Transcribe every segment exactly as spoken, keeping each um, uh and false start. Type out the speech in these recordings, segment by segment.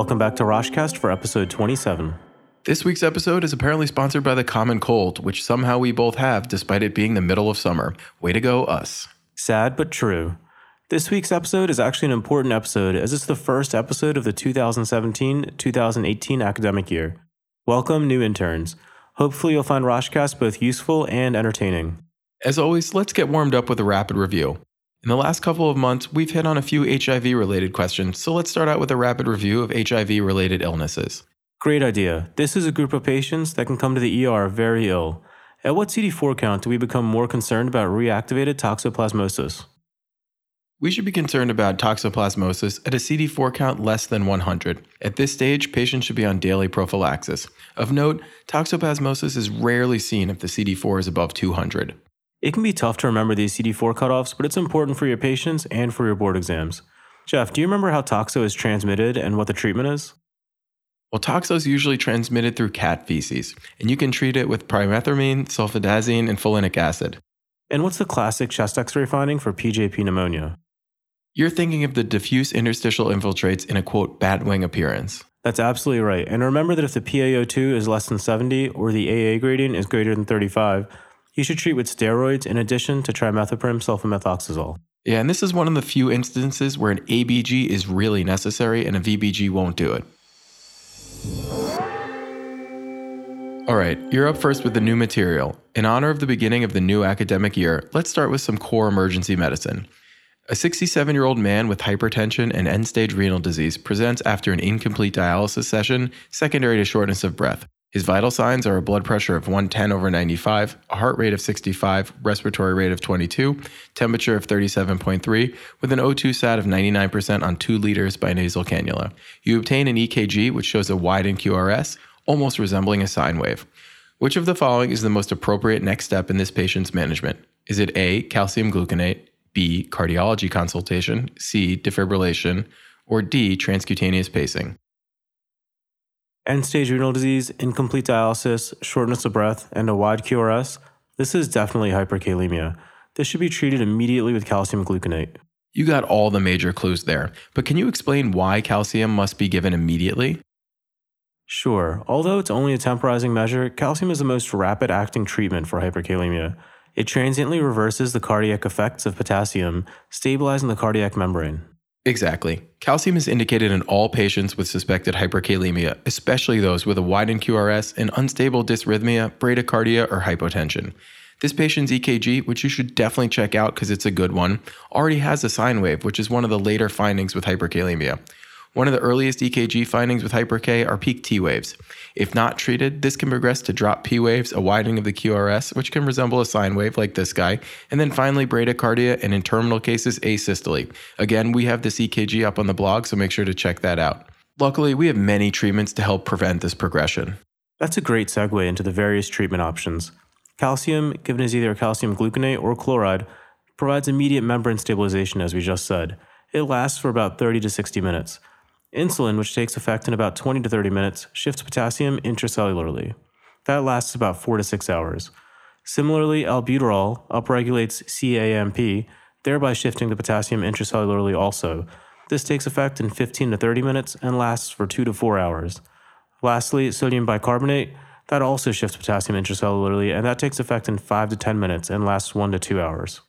Welcome back to Roshcast for episode twenty-seven. This week's episode is apparently sponsored by the common cold, which somehow we both have despite it being the middle of summer. Way to go, us. Sad but true. This week's episode is actually an important episode as it's the first episode of the two thousand seventeen two thousand eighteen academic year. Welcome, new interns. Hopefully you'll find Roshcast both useful and entertaining. As always, let's get warmed up with a rapid review. In the last couple of months, we've hit on a few H I V-related questions, so let's start out with a rapid review of H I V-related illnesses. Great idea. This is a group of patients that can come to the E R very ill. At what C D four count do we become more concerned about reactivated toxoplasmosis? We should be concerned about toxoplasmosis at a C D four count less than one hundred. At this stage, patients should be on daily prophylaxis. Of note, toxoplasmosis is rarely seen if the C D four is above two hundred. It can be tough to remember these C D four cutoffs, but it's important for your patients and for your board exams. Jeff, do you remember how toxo is transmitted and what the treatment is? Well, toxo is usually transmitted through cat feces, and you can treat it with primethamine, sulfadazine, and folinic acid. And what's the classic chest x-ray finding for P J P pneumonia? You're thinking of the diffuse interstitial infiltrates in a, quote, bat wing appearance. That's absolutely right. And remember that if the P A O two is less than seventy or the A A gradient is greater than thirty-five, you should treat with steroids in addition to trimethoprim sulfamethoxazole. Yeah, and this is one of the few instances where an A B G is really necessary and a V B G won't do it. All right, you're up first with the new material. In honor of the beginning of the new academic year, let's start with some core emergency medicine. A sixty-seven-year-old man with hypertension and end-stage renal disease presents after an incomplete dialysis session, secondary to shortness of breath. His vital signs are a blood pressure of one ten over ninety-five, a heart rate of sixty-five, respiratory rate of twenty-two, temperature of thirty-seven point three, with an O two sat of ninety-nine percent on two liters by nasal cannula. You obtain an E K G, which shows a widened Q R S, almost resembling a sine wave. Which of the following is the most appropriate next step in this patient's management? Is it A, calcium gluconate, B, cardiology consultation, C, defibrillation, or D, transcutaneous pacing? End-stage renal disease, incomplete dialysis, shortness of breath, and a wide Q R S, this is definitely hyperkalemia. This should be treated immediately with calcium gluconate. You got all the major clues there, but can you explain why calcium must be given immediately? Sure. Although it's only a temporizing measure, calcium is the most rapid-acting treatment for hyperkalemia. It transiently reverses the cardiac effects of potassium, stabilizing the cardiac membrane. Exactly. Calcium is indicated in all patients with suspected hyperkalemia, especially those with a widened Q R S and unstable dysrhythmia, bradycardia, or hypotension. This patient's E K G, which you should definitely check out because it's a good one, already has a sine wave, which is one of the later findings with hyperkalemia. One of the earliest E K G findings with hyperk are peak T waves. If not treated, this can progress to drop P waves, a widening of the Q R S, which can resemble a sine wave like this guy, and then finally bradycardia and in terminal cases asystole. Again, we have this E K G up on the blog, so make sure to check that out. Luckily, we have many treatments to help prevent this progression. That's a great segue into the various treatment options. Calcium, given as either calcium gluconate or chloride, provides immediate membrane stabilization as we just said. It lasts for about thirty to sixty minutes. Insulin, which takes effect in about twenty to thirty minutes, shifts potassium intracellularly. That lasts about four to six hours. Similarly, albuterol upregulates C A M P, thereby shifting the potassium intracellularly also. This takes effect in fifteen to thirty minutes and lasts for two to four hours. Lastly, sodium bicarbonate, that also shifts potassium intracellularly, and that takes effect in five to ten minutes and lasts one to two hours.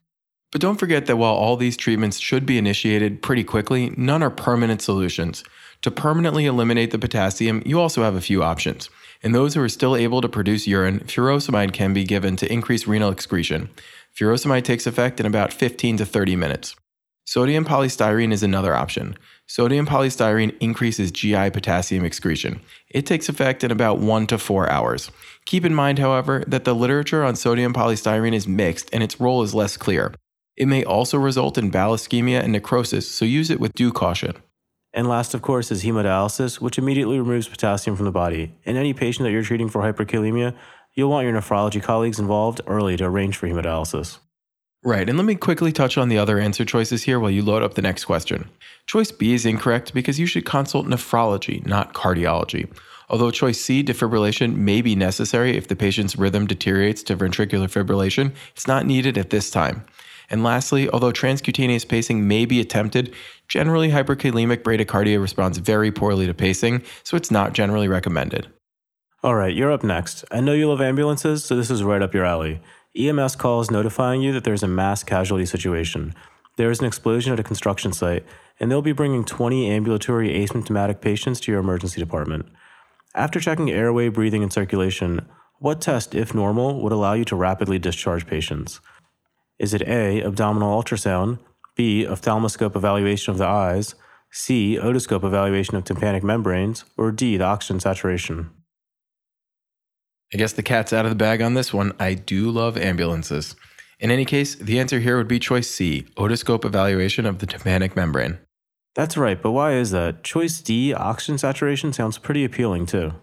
But don't forget that while all these treatments should be initiated pretty quickly, none are permanent solutions. To permanently eliminate the potassium, you also have a few options. In those who are still able to produce urine, furosemide can be given to increase renal excretion. Furosemide takes effect in about fifteen to thirty minutes. Sodium polystyrene is another option. Sodium polystyrene increases G I potassium excretion. It takes effect in about one to four hours. Keep in mind, however, that the literature on sodium polystyrene is mixed and its role is less clear. It may also result in bowel ischemia and necrosis, so use it with due caution. And last, of course, is hemodialysis, which immediately removes potassium from the body. In any patient that you're treating for hyperkalemia, you'll want your nephrology colleagues involved early to arrange for hemodialysis. Right, and let me quickly touch on the other answer choices here while you load up the next question. Choice B is incorrect because you should consult nephrology, not cardiology. Although choice C, defibrillation, may be necessary if the patient's rhythm deteriorates to ventricular fibrillation, it's not needed at this time. And lastly, although transcutaneous pacing may be attempted, generally hyperkalemic bradycardia responds very poorly to pacing, so it's not generally recommended. All right, you're up next. I know you love ambulances, so this is right up your alley. E M S calls notifying you that there's a mass casualty situation. There is an explosion at a construction site, and they'll be bringing twenty ambulatory asymptomatic patients to your emergency department. After checking airway, breathing, and circulation, what test, if normal, would allow you to rapidly discharge patients? Is it A, abdominal ultrasound, B, ophthalmoscope evaluation of the eyes, C, otoscope evaluation of tympanic membranes, or D, the oxygen saturation? I guess the cat's out of the bag on this one. I do love ambulances. In any case, the answer here would be choice C, otoscope evaluation of the tympanic membrane. That's right, but why is that? Choice D, oxygen saturation, sounds pretty appealing too.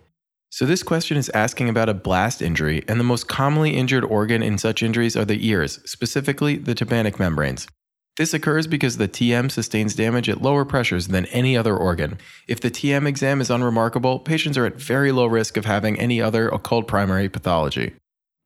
So this question is asking about a blast injury, and the most commonly injured organ in such injuries are the ears, specifically the tympanic membranes. This occurs because the T M sustains damage at lower pressures than any other organ. If the T M exam is unremarkable, patients are at very low risk of having any other occult primary pathology.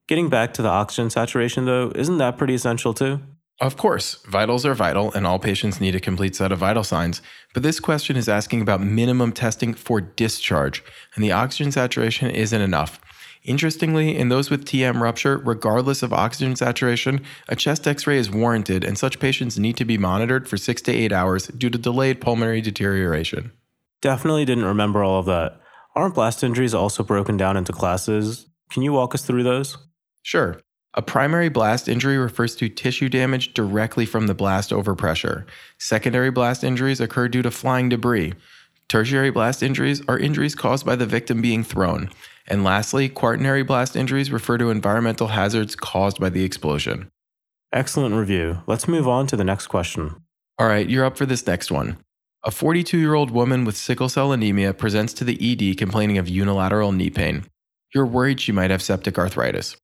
Getting back to the oxygen saturation though, isn't that pretty essential too? Of course, vitals are vital and all patients need a complete set of vital signs, but this question is asking about minimum testing for discharge, and the oxygen saturation isn't enough. Interestingly, in those with T M rupture, regardless of oxygen saturation, a chest x-ray is warranted and such patients need to be monitored for six to eight hours due to delayed pulmonary deterioration. Definitely didn't remember all of that. Aren't blast injuries also broken down into classes? Can you walk us through those? Sure. A primary blast injury refers to tissue damage directly from the blast overpressure. Secondary blast injuries occur due to flying debris. Tertiary blast injuries are injuries caused by the victim being thrown. And lastly, quaternary blast injuries refer to environmental hazards caused by the explosion. Excellent review. Let's move on to the next question. All right, you're up for this next one. A forty-two-year-old woman with sickle cell anemia presents to the E D complaining of unilateral knee pain. You're worried she might have septic arthritis.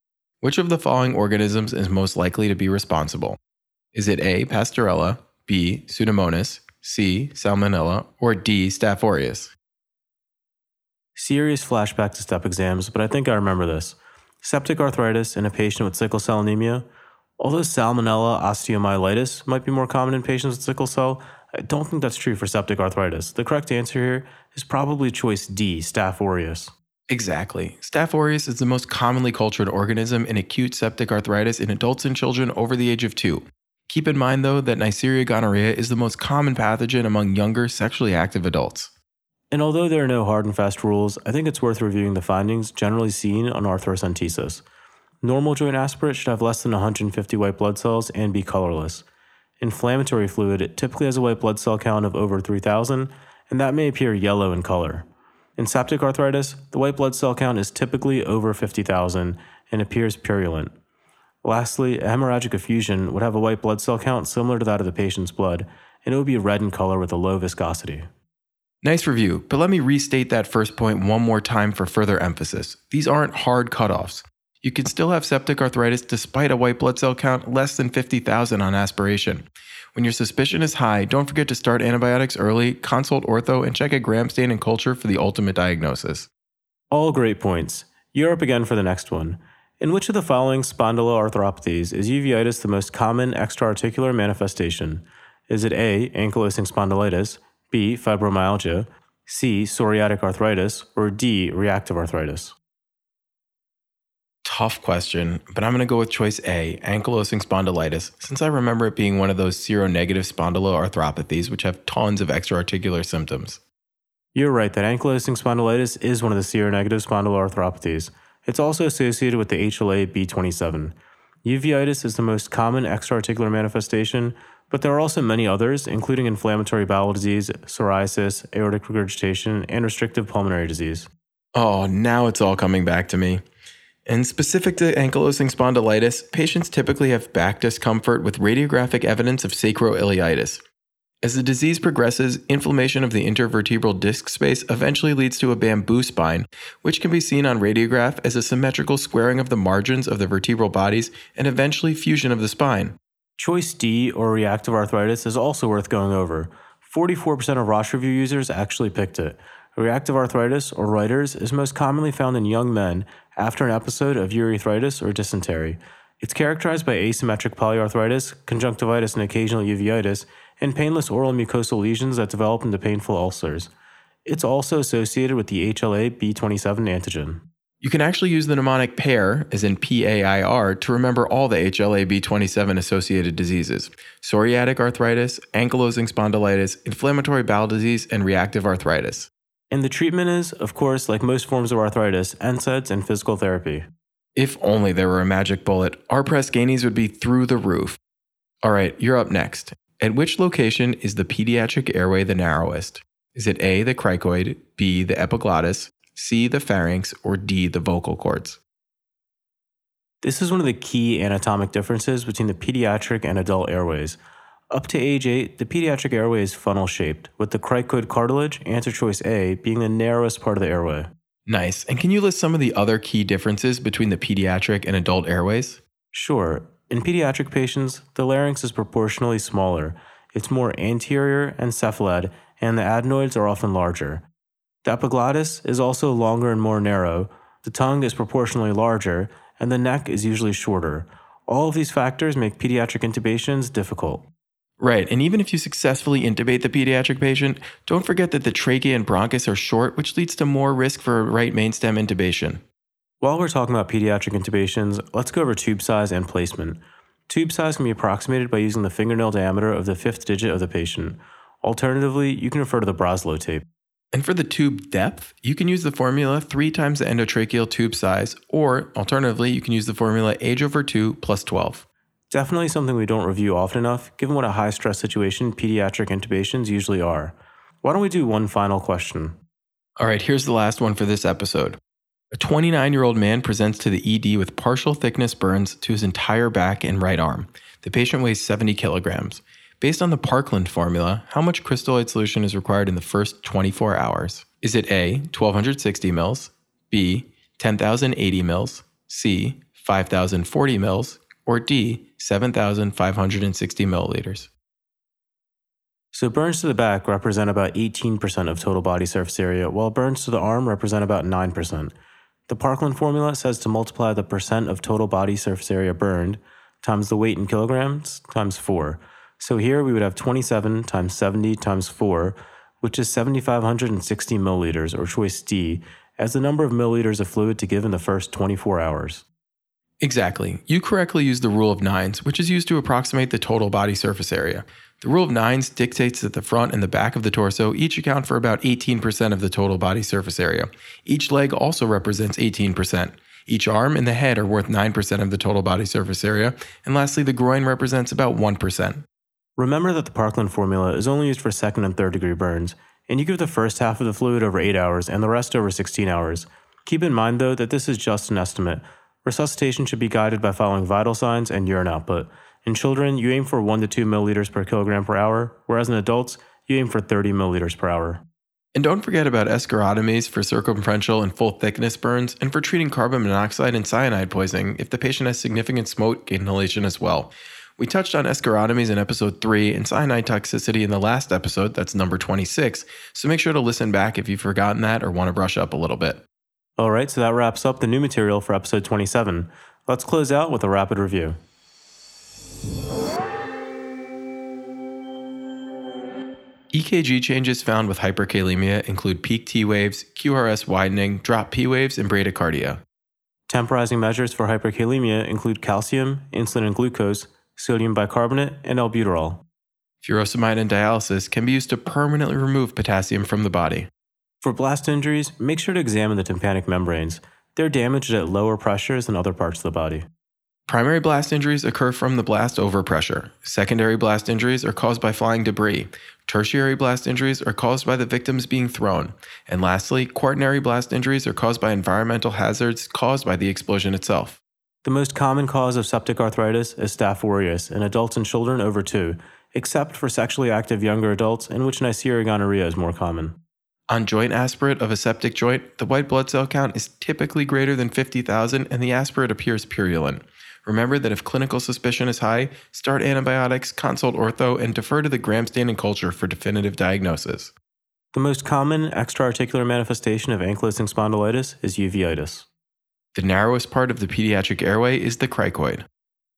Which of the following organisms is most likely to be responsible? Is it A, Pastorella, B, Pseudomonas, C, Salmonella, or D, Staph aureus? Serious flashback to step exams, but I think I remember this. Septic arthritis in a patient with sickle cell anemia. Although Salmonella osteomyelitis might be more common in patients with sickle cell, I don't think that's true for septic arthritis. The correct answer here is probably choice D, Staph aureus. Exactly. Staph aureus is the most commonly cultured organism in acute septic arthritis in adults and children over the age of two. Keep in mind, though, that Neisseria gonorrhea is the most common pathogen among younger, sexually active adults. And although there are no hard and fast rules, I think it's worth reviewing the findings generally seen on arthrocentesis. Normal joint aspirate should have less than one hundred fifty white blood cells and be colorless. Inflammatory fluid typically has a white blood cell count of over three thousand, and that may appear yellow in color. In septic arthritis, the white blood cell count is typically over fifty thousand and appears purulent. Lastly, a hemorrhagic effusion would have a white blood cell count similar to that of the patient's blood, and it would be red in color with a low viscosity. Nice review, but let me restate that first point one more time for further emphasis. These aren't hard cutoffs. You can still have septic arthritis despite a white blood cell count less than fifty thousand on aspiration. When your suspicion is high, don't forget to start antibiotics early, consult ortho, and check a gram stain and culture for the ultimate diagnosis. All great points. You're up again for the next one. In which of the following spondyloarthropathies is uveitis the most common extraarticular manifestation? Is it A, ankylosing spondylitis, B, fibromyalgia, C, psoriatic arthritis, or D, reactive arthritis? Tough question, but I'm going to go with choice A, ankylosing spondylitis, since I remember it being one of those seronegative spondyloarthropathies which have tons of extraarticular symptoms. You're right that ankylosing spondylitis is one of the seronegative spondyloarthropathies. It's also associated with the H L A B twenty-seven. Uveitis is the most common extraarticular manifestation, but there are also many others, including inflammatory bowel disease, psoriasis, aortic regurgitation, and restrictive pulmonary disease. Oh, now it's all coming back to me. And specific to ankylosing spondylitis, patients typically have back discomfort with radiographic evidence of sacroiliitis. As the disease progresses, inflammation of the intervertebral disc space eventually leads to a bamboo spine, which can be seen on radiograph as a symmetrical squaring of the margins of the vertebral bodies and eventually fusion of the spine. Choice D, or reactive arthritis, is also worth going over. forty-four percent of RoshReview users actually picked it. Reactive arthritis, or Reiter's, is most commonly found in young men after an episode of urethritis or dysentery. It's characterized by asymmetric polyarthritis, conjunctivitis and occasional uveitis, and painless oral mucosal lesions that develop into painful ulcers. It's also associated with the H L A B twenty-seven antigen. You can actually use the mnemonic PAIR, as in P A I R, to remember all the H L A B twenty-seven associated diseases: psoriatic arthritis, ankylosing spondylitis, inflammatory bowel disease, and reactive arthritis. And the treatment is, of course, like most forms of arthritis, N SAIDs and physical therapy. If only there were a magic bullet, our Press Ganeys would be through the roof. All right, you're up next. At which location is the pediatric airway the narrowest? Is it A, the cricoid, B, the epiglottis, C, the pharynx, or D, the vocal cords? This is one of the key anatomic differences between the pediatric and adult airways. Up to age eight, the pediatric airway is funnel-shaped, with the cricoid cartilage, answer choice A, being the narrowest part of the airway. Nice. And can you list some of the other key differences between the pediatric and adult airways? Sure. In pediatric patients, the larynx is proportionally smaller. It's more anterior and cephalad, and the adenoids are often larger. The epiglottis is also longer and more narrow, the tongue is proportionally larger, and the neck is usually shorter. All of these factors make pediatric intubations difficult. Right, and even if you successfully intubate the pediatric patient, don't forget that the trachea and bronchus are short, which leads to more risk for right mainstem intubation. While we're talking about pediatric intubations, let's go over tube size and placement. Tube size can be approximated by using the fingernail diameter of the fifth digit of the patient. Alternatively, you can refer to the Broselow tape. And for the tube depth, you can use the formula three times the endotracheal tube size, or alternatively, you can use the formula age over two plus twelve. Definitely something we don't review often enough, given what a high-stress situation pediatric intubations usually are. Why don't we do one final question? All right, here's the last one for this episode. A twenty-nine-year-old man presents to the E D with partial thickness burns to his entire back and right arm. The patient weighs seventy kilograms. Based on the Parkland formula, how much crystalloid solution is required in the first twenty-four hours? Is it A, twelve sixty milliliters, B, ten thousand eighty milliliters, C, five thousand forty milliliters, or D, seven thousand five hundred sixty milliliters? So burns to the back represent about eighteen percent of total body surface area, while burns to the arm represent about nine percent. The Parkland formula says to multiply the percent of total body surface area burned times the weight in kilograms times four. So here we would have twenty-seven times seventy times four, which is seven thousand five hundred sixty milliliters, or choice D, as the number of milliliters of fluid to give in the first twenty-four hours. Exactly. You correctly used the rule of nines, which is used to approximate the total body surface area. The rule of nines dictates that the front and the back of the torso each account for about eighteen percent of the total body surface area. Each leg also represents eighteen percent. Each arm and the head are worth nine percent of the total body surface area. And lastly, the groin represents about one percent. Remember that the Parkland formula is only used for second and third degree burns, and you give the first half of the fluid over eight hours and the rest over sixteen hours. Keep in mind though that this is just an estimate. Resuscitation should be guided by following vital signs and urine output. In children, you aim for one to two milliliters per kilogram per hour, whereas in adults, you aim for thirty milliliters per hour. And don't forget about escharotomies for circumferential and full thickness burns, and for treating carbon monoxide and cyanide poisoning if the patient has significant smoke inhalation as well. We touched on escharotomies in episode three and cyanide toxicity in the last episode, that's number twenty-six, so make sure to listen back if you've forgotten that or want to brush up a little bit. All right, so that wraps up the new material for episode twenty-seven. Let's close out with a rapid review. E K G changes found with hyperkalemia include peak T waves, Q R S widening, drop P waves, and bradycardia. Temporizing measures for hyperkalemia include calcium, insulin and glucose, sodium bicarbonate, and albuterol. Furosemide and dialysis can be used to permanently remove potassium from the body. For blast injuries, make sure to examine the tympanic membranes. They're damaged at lower pressures than other parts of the body. Primary blast injuries occur from the blast overpressure. Secondary blast injuries are caused by flying debris. Tertiary blast injuries are caused by the victims being thrown. And lastly, quaternary blast injuries are caused by environmental hazards caused by the explosion itself. The most common cause of septic arthritis is Staph aureus in adults and children over two, except for sexually active younger adults, in which Neisseria gonorrhea is more common. On joint aspirate of a septic joint, the white blood cell count is typically greater than fifty thousand and the aspirate appears purulent. Remember that if clinical suspicion is high, start antibiotics, consult ortho, and defer to the gram-staining culture for definitive diagnosis. The most common extraarticular manifestation of ankylosing spondylitis is uveitis. The narrowest part of the pediatric airway is the cricoid.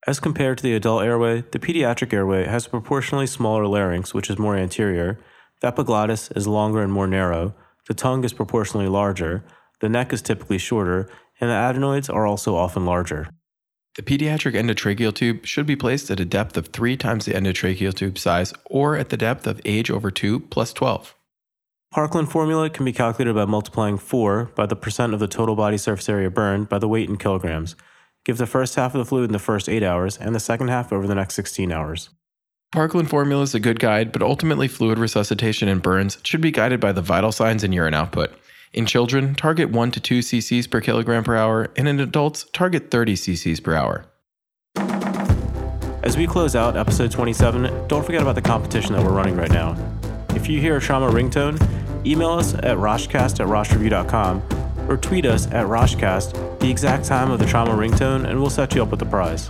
As compared to the adult airway, the pediatric airway has a proportionally smaller larynx, which is more anterior, the epiglottis is longer and more narrow, the tongue is proportionally larger, the neck is typically shorter, and the adenoids are also often larger. The pediatric endotracheal tube should be placed at a depth of three times the endotracheal tube size or at the depth of age over two plus twelve. Parkland formula can be calculated by multiplying four by the percent of the total body surface area burned by the weight in kilograms. Give the first half of the fluid in the first eight hours and the second half over the next sixteen hours. Parkland formula is a good guide, but ultimately fluid resuscitation and burns should be guided by the vital signs and urine output. In children, target one to two cc per kilogram per hour, and in adults, target thirty cc per hour. As we close out episode twenty-seven, don't forget about the competition that we're running right now. If you hear a trauma ringtone, email us at roshcast at rosh review dot com or tweet us at roshcast the exact time of the trauma ringtone and we'll set you up with a prize.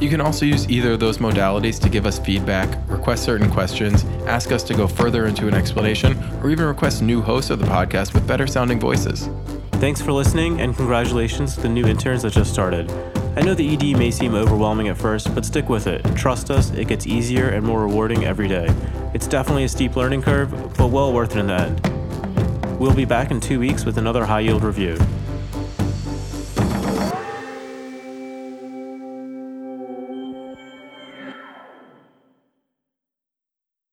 You can also use either of those modalities to give us feedback, request certain questions, ask us to go further into an explanation, or even request new hosts of the podcast with better sounding voices. Thanks for listening, and congratulations to the new interns that just started. I know the E D may seem overwhelming at first, but stick with it. Trust us, it gets easier and more rewarding every day. It's definitely a steep learning curve, but well worth it in the end. We'll be back in two weeks with another high-yield review.